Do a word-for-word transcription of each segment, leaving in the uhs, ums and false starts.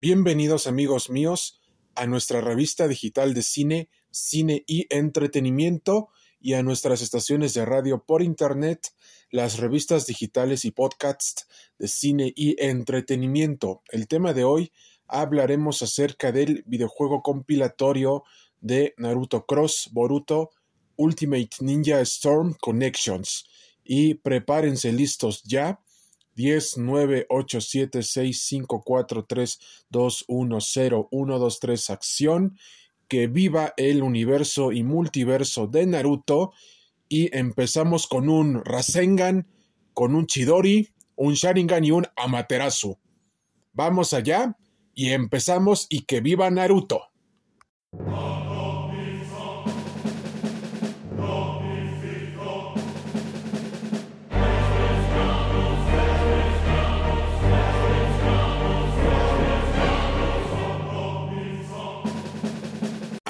Bienvenidos amigos míos a nuestra revista digital de cine, cine y entretenimiento y a nuestras estaciones de radio por internet, las revistas digitales y podcasts de cine y entretenimiento. El tema de hoy hablaremos acerca del videojuego compilatorio de Naruto Cross Boruto Ultimate Ninja Storm Connections. Y prepárense listos ya. diez, nueve, ocho, siete, seis, cinco, cuatro, tres, dos, uno, cero, uno, dos, tres, acción. Que viva el universo y multiverso de Naruto. Y empezamos con un Rasengan, con un Chidori, un Sharingan y un Amaterasu. Vamos allá y empezamos y que viva Naruto.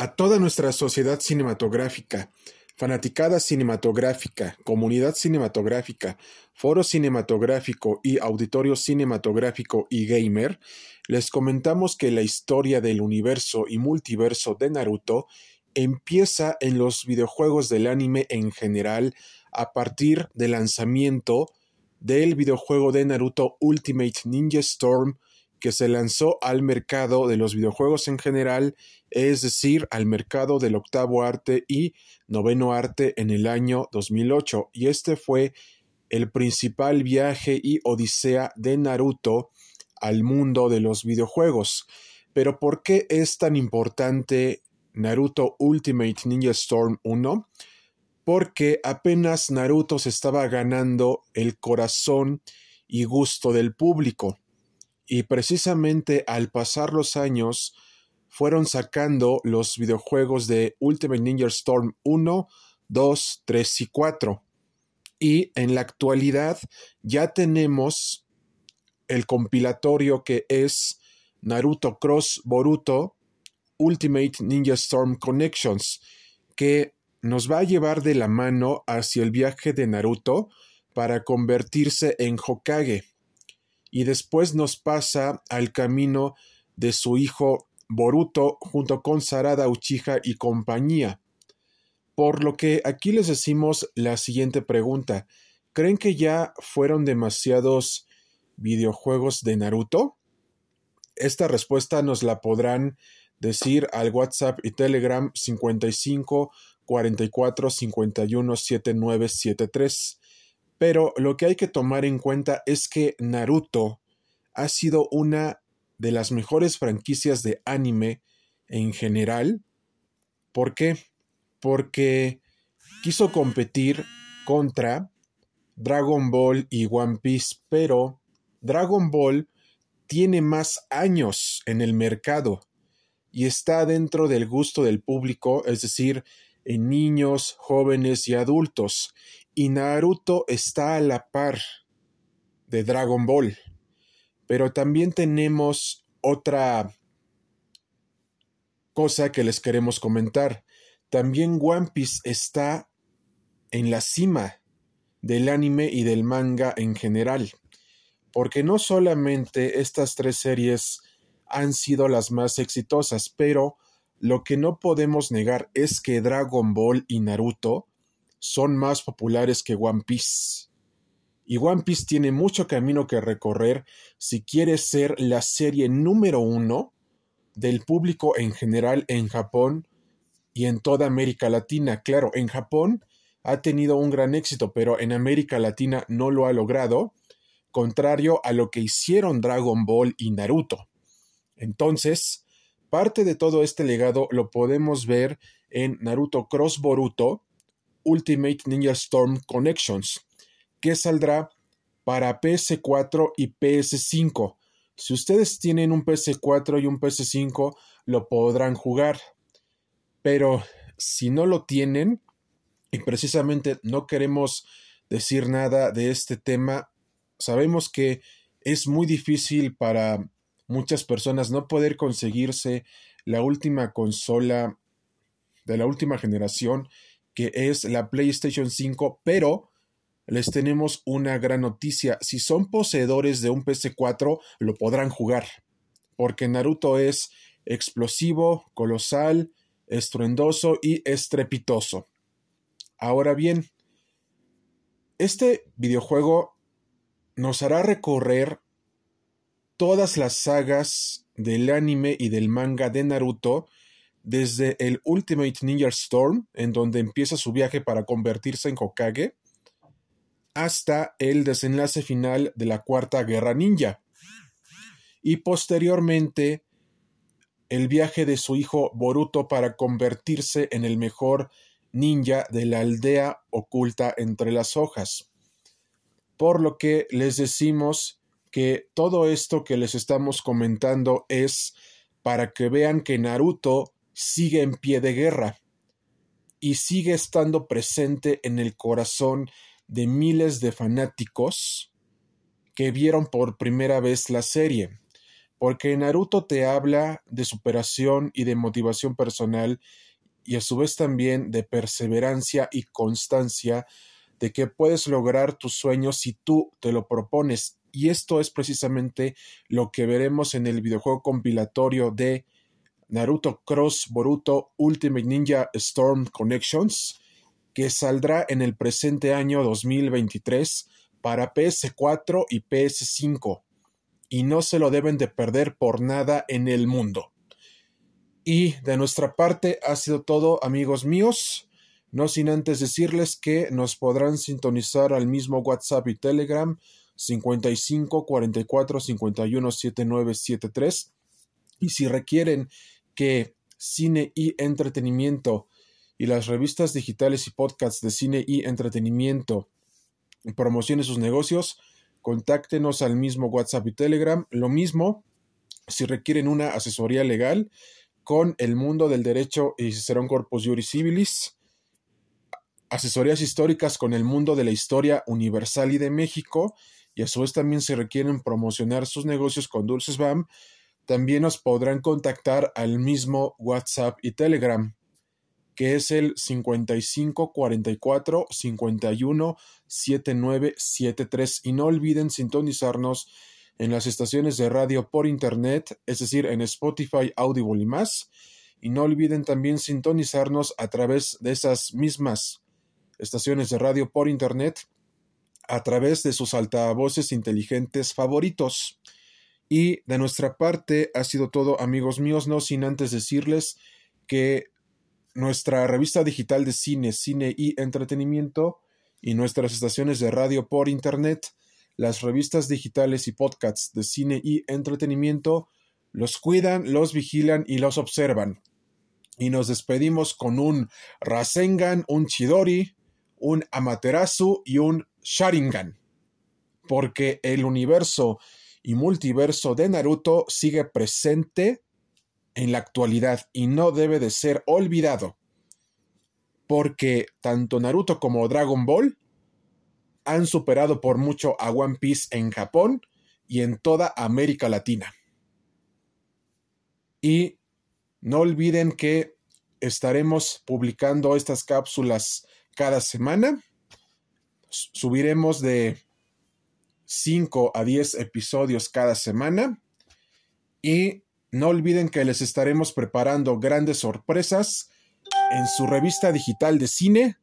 A toda nuestra sociedad cinematográfica, fanaticada cinematográfica, comunidad cinematográfica, foro cinematográfico y auditorio cinematográfico y gamer, les comentamos que la historia del universo y multiverso de Naruto empieza en los videojuegos del anime en general a partir del lanzamiento del videojuego de Naruto Ultimate Ninja Storm que se lanzó al mercado de los videojuegos en general, es decir, al mercado del octavo arte y noveno arte en el año dos mil ocho. Y este fue el principal viaje y odisea de Naruto al mundo de los videojuegos. Pero ¿por qué es tan importante Naruto Ultimate Ninja Storm uno? Porque apenas Naruto se estaba ganando el corazón y gusto del público. Y precisamente al pasar los años, fueron sacando los videojuegos de Ultimate Ninja Storm uno, dos, tres y cuatro. Y en la actualidad ya tenemos el compilatorio que es Naruto Cross Boruto Ultimate Ninja Storm Connections, que nos va a llevar de la mano hacia el viaje de Naruto para convertirse en Hokage. Y después nos pasa al camino de su hijo Boruto junto con Sarada Uchiha y compañía. Por lo que aquí les decimos la siguiente pregunta. ¿Creen que ya fueron demasiados videojuegos de Naruto? Esta respuesta nos la podrán decir al WhatsApp y Telegram cincuenta y cinco, cuarenta y cuatro, cincuenta y uno, setenta y nueve setenta y tres. Pero lo que hay que tomar en cuenta es que Naruto ha sido una de las mejores franquicias de anime en general. ¿Por qué? Porque quiso competir contra Dragon Ball y One Piece, pero Dragon Ball tiene más años en el mercado y está dentro del gusto del público, es decir, en niños, jóvenes y adultos. Y Naruto está a la par de Dragon Ball. Pero también tenemos otra cosa que les queremos comentar. También One Piece está en la cima del anime y del manga en general. Porque no solamente estas tres series han sido las más exitosas, pero lo que no podemos negar es que Dragon Ball y Naruto son más populares que One Piece. Y One Piece tiene mucho camino que recorrer si quiere ser la serie número uno del público en general en Japón y en toda América Latina. Claro, en Japón ha tenido un gran éxito, pero en América Latina no lo ha logrado, contrario a lo que hicieron Dragon Ball y Naruto. Entonces, parte de todo este legado lo podemos ver en Naruto Cross Boruto Ultimate Ninja Storm Connections, que saldrá para P S cuatro y P S cinco. Si ustedes tienen un P S cuatro y un P S cinco, lo podrán jugar. Pero si no lo tienen, y precisamente no queremos decir nada de este tema, sabemos que es muy difícil para muchas personas no poder conseguirse la última consola de la última generación, que es la PlayStation cinco, pero les tenemos una gran noticia. Si son poseedores de un P S cuatro, lo podrán jugar. porque Naruto es explosivo, colosal, estruendoso y estrepitoso. Ahora bien, este videojuego nos hará recorrer todas las sagas del anime y del manga de Naruto, desde el Ultimate Ninja Storm, en donde empieza su viaje para convertirse en Hokage, hasta el desenlace final de la Cuarta Guerra Ninja, y posteriormente el viaje de su hijo Boruto para convertirse en el mejor ninja de la aldea oculta entre las hojas. Por lo que les decimos que todo esto que les estamos comentando es para que vean que Naruto sigue en pie de guerra y sigue estando presente en el corazón de miles de fanáticos que vieron por primera vez la serie, porque Naruto te habla de superación y de motivación personal y a su vez también de perseverancia y constancia, de que puedes lograr tus sueños si tú te lo propones. Y esto es precisamente lo que veremos en el videojuego compilatorio de Naruto Cross Boruto Ultimate Ninja Storm Connections, que saldrá en el presente año dos mil veintitrés para P S cuatro y P S cinco, y no se lo deben de perder por nada en el mundo. Y de nuestra parte ha sido todo, amigos míos. No sin antes decirles que nos podrán sintonizar al mismo WhatsApp y Telegram cincuenta y cinco, cuarenta y cuatro, cincuenta y uno, setenta y nueve setenta y tres, y si requieren que Cine y Entretenimiento y las revistas digitales y podcasts de Cine y Entretenimiento promocionen sus negocios, contáctenos al mismo WhatsApp y Telegram. Lo mismo si requieren una asesoría legal con el mundo del derecho y Cicerón Corpus Juris Civilis, asesorías históricas con el mundo de la historia universal y de México, y a su vez también se requieren promocionar sus negocios con Dulces B A M, también nos podrán contactar al mismo WhatsApp y Telegram, que es el cincuenta y cinco, cuarenta y cuatro, cincuenta y uno, setenta y nueve setenta y tres, y no olviden sintonizarnos en las estaciones de radio por internet, es decir, en Spotify, Audible y más, y no olviden también sintonizarnos a través de esas mismas estaciones de radio por internet, a través de sus altavoces inteligentes favoritos. Y de nuestra parte ha sido todo, amigos míos, no sin antes decirles que nuestra revista digital de cine, cine y entretenimiento, y nuestras estaciones de radio por internet, las revistas digitales y podcasts de cine y entretenimiento, los cuidan, los vigilan y los observan. Y nos despedimos con un Rasengan, un Chidori, un Amaterasu y un Sharingan, porque el universo y multiverso de Naruto sigue presente en la actualidad y no debe de ser olvidado, porque tanto Naruto como Dragon Ball han superado por mucho a One Piece en Japón y en toda América Latina. Y no olviden que estaremos publicando estas cápsulas cada semana. Subiremos de cinco a diez episodios cada semana. Y no olviden que les estaremos preparando grandes sorpresas en su revista digital de cine,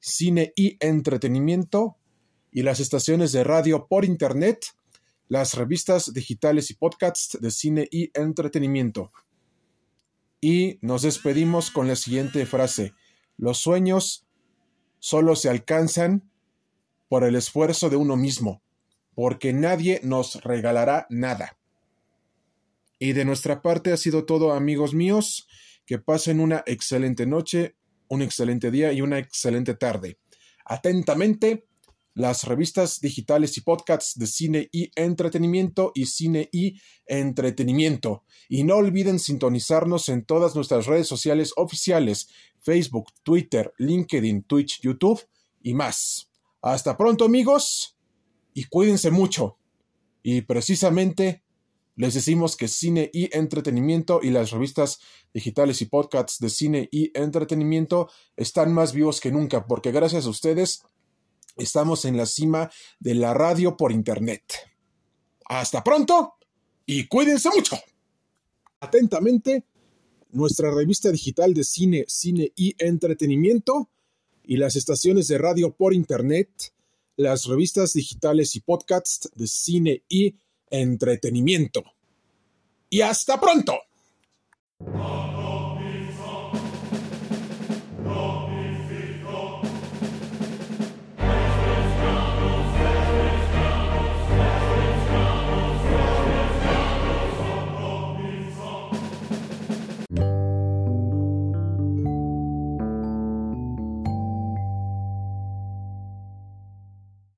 cine y entretenimiento, y las estaciones de radio por internet, las revistas digitales y podcasts de cine y entretenimiento. Y nos despedimos con la siguiente frase: los sueños solo se alcanzan por el esfuerzo de uno mismo, porque nadie nos regalará nada. Y de nuestra parte ha sido todo, amigos míos. Que pasen una excelente noche, un excelente día y una excelente tarde. Atentamente, las revistas digitales y podcasts de cine y entretenimiento y cine y entretenimiento. Y no olviden sintonizarnos en todas nuestras redes sociales oficiales: Facebook, Twitter, LinkedIn, Twitch, YouTube y más. Hasta pronto, amigos, y cuídense mucho. Y precisamente les decimos que Cine y Entretenimiento y las revistas digitales y podcasts de cine y entretenimiento están más vivos que nunca, porque gracias a ustedes estamos en la cima de la radio por internet. Hasta pronto y cuídense mucho. atentamente nuestra revista digital de cine, cine y entretenimiento, y las estaciones de radio por internet, las revistas digitales y podcasts de cine y entretenimiento. ¡Y hasta pronto!